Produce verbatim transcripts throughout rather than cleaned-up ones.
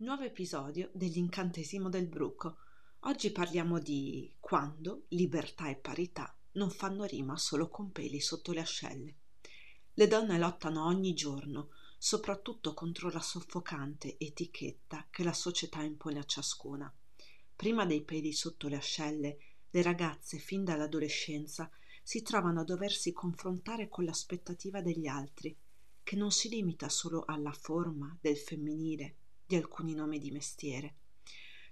Nuovo episodio dell'incantesimo del bruco. Oggi parliamo di quando libertà e parità non fanno rima solo con peli sotto le ascelle. Le donne lottano ogni giorno, soprattutto contro la soffocante etichetta che la società impone a ciascuna. Prima dei peli sotto le ascelle, le ragazze fin dall'adolescenza si trovano a doversi confrontare con l'aspettativa degli altri, che non si limita solo alla forma del femminile, di alcuni nomi di mestiere.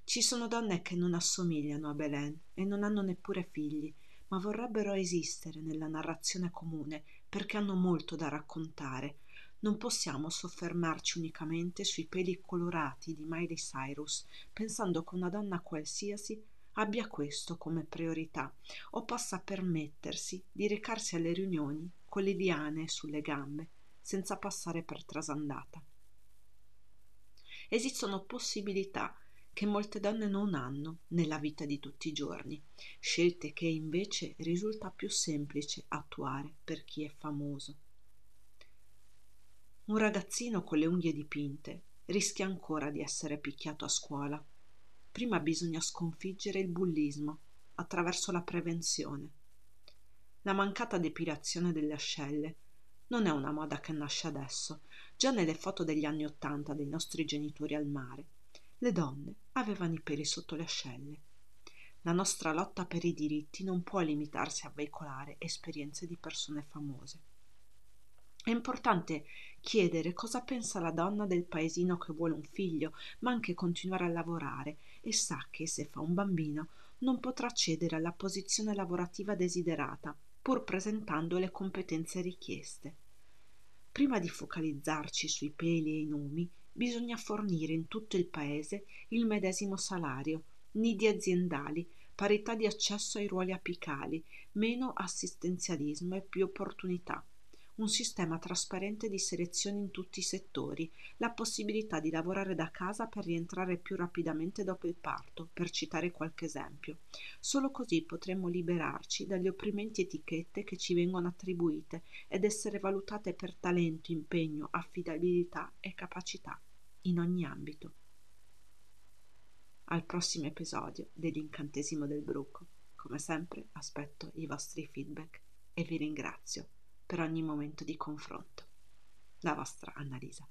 Ci sono donne che non assomigliano a Belen e non hanno neppure figli, ma vorrebbero esistere nella narrazione comune perché hanno molto da raccontare. Non possiamo soffermarci unicamente sui peli colorati di Miley Cyrus, pensando che una donna qualsiasi abbia questo come priorità o possa permettersi di recarsi alle riunioni con le liane sulle gambe, senza passare per trasandata. Esistono possibilità che molte donne non hanno nella vita di tutti i giorni, scelte che invece risulta più semplice attuare per chi è famoso. Un ragazzino con le unghie dipinte rischia ancora di essere picchiato a scuola. Prima bisogna sconfiggere il bullismo attraverso la prevenzione. La mancata depilazione delle ascelle non è una moda che nasce adesso. Già nelle foto degli anni Ottanta dei nostri genitori al mare, le donne avevano i peli sotto le ascelle. La nostra lotta per i diritti non può limitarsi a veicolare esperienze di persone famose. È importante chiedere cosa pensa la donna del paesino che vuole un figlio, ma anche continuare a lavorare, e sa che se fa un bambino non potrà accedere alla posizione lavorativa desiderata, pur presentando le competenze richieste. Prima di focalizzarci sui peli e i nomi, bisogna fornire in tutto il paese il medesimo salario, nidi aziendali, parità di accesso ai ruoli apicali, meno assistenzialismo e più opportunità. Un sistema trasparente di selezione in tutti i settori, la possibilità di lavorare da casa per rientrare più rapidamente dopo il parto, per citare qualche esempio. Solo così potremmo liberarci dalle opprimenti etichette che ci vengono attribuite ed essere valutate per talento, impegno, affidabilità e capacità in ogni ambito. Al prossimo episodio dell'incantesimo del bruco, come sempre aspetto i vostri feedback e vi ringrazio per ogni momento di confronto. La vostra Annalisa.